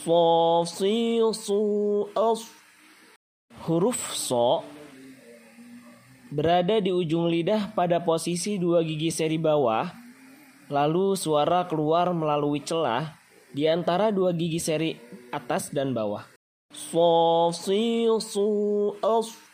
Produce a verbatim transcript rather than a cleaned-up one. so, si, su, as. Huruf so berada di ujung lidah pada posisi dua gigi seri bawah, lalu suara keluar melalui celah di antara dua gigi seri atas dan bawah. So, si, su, as.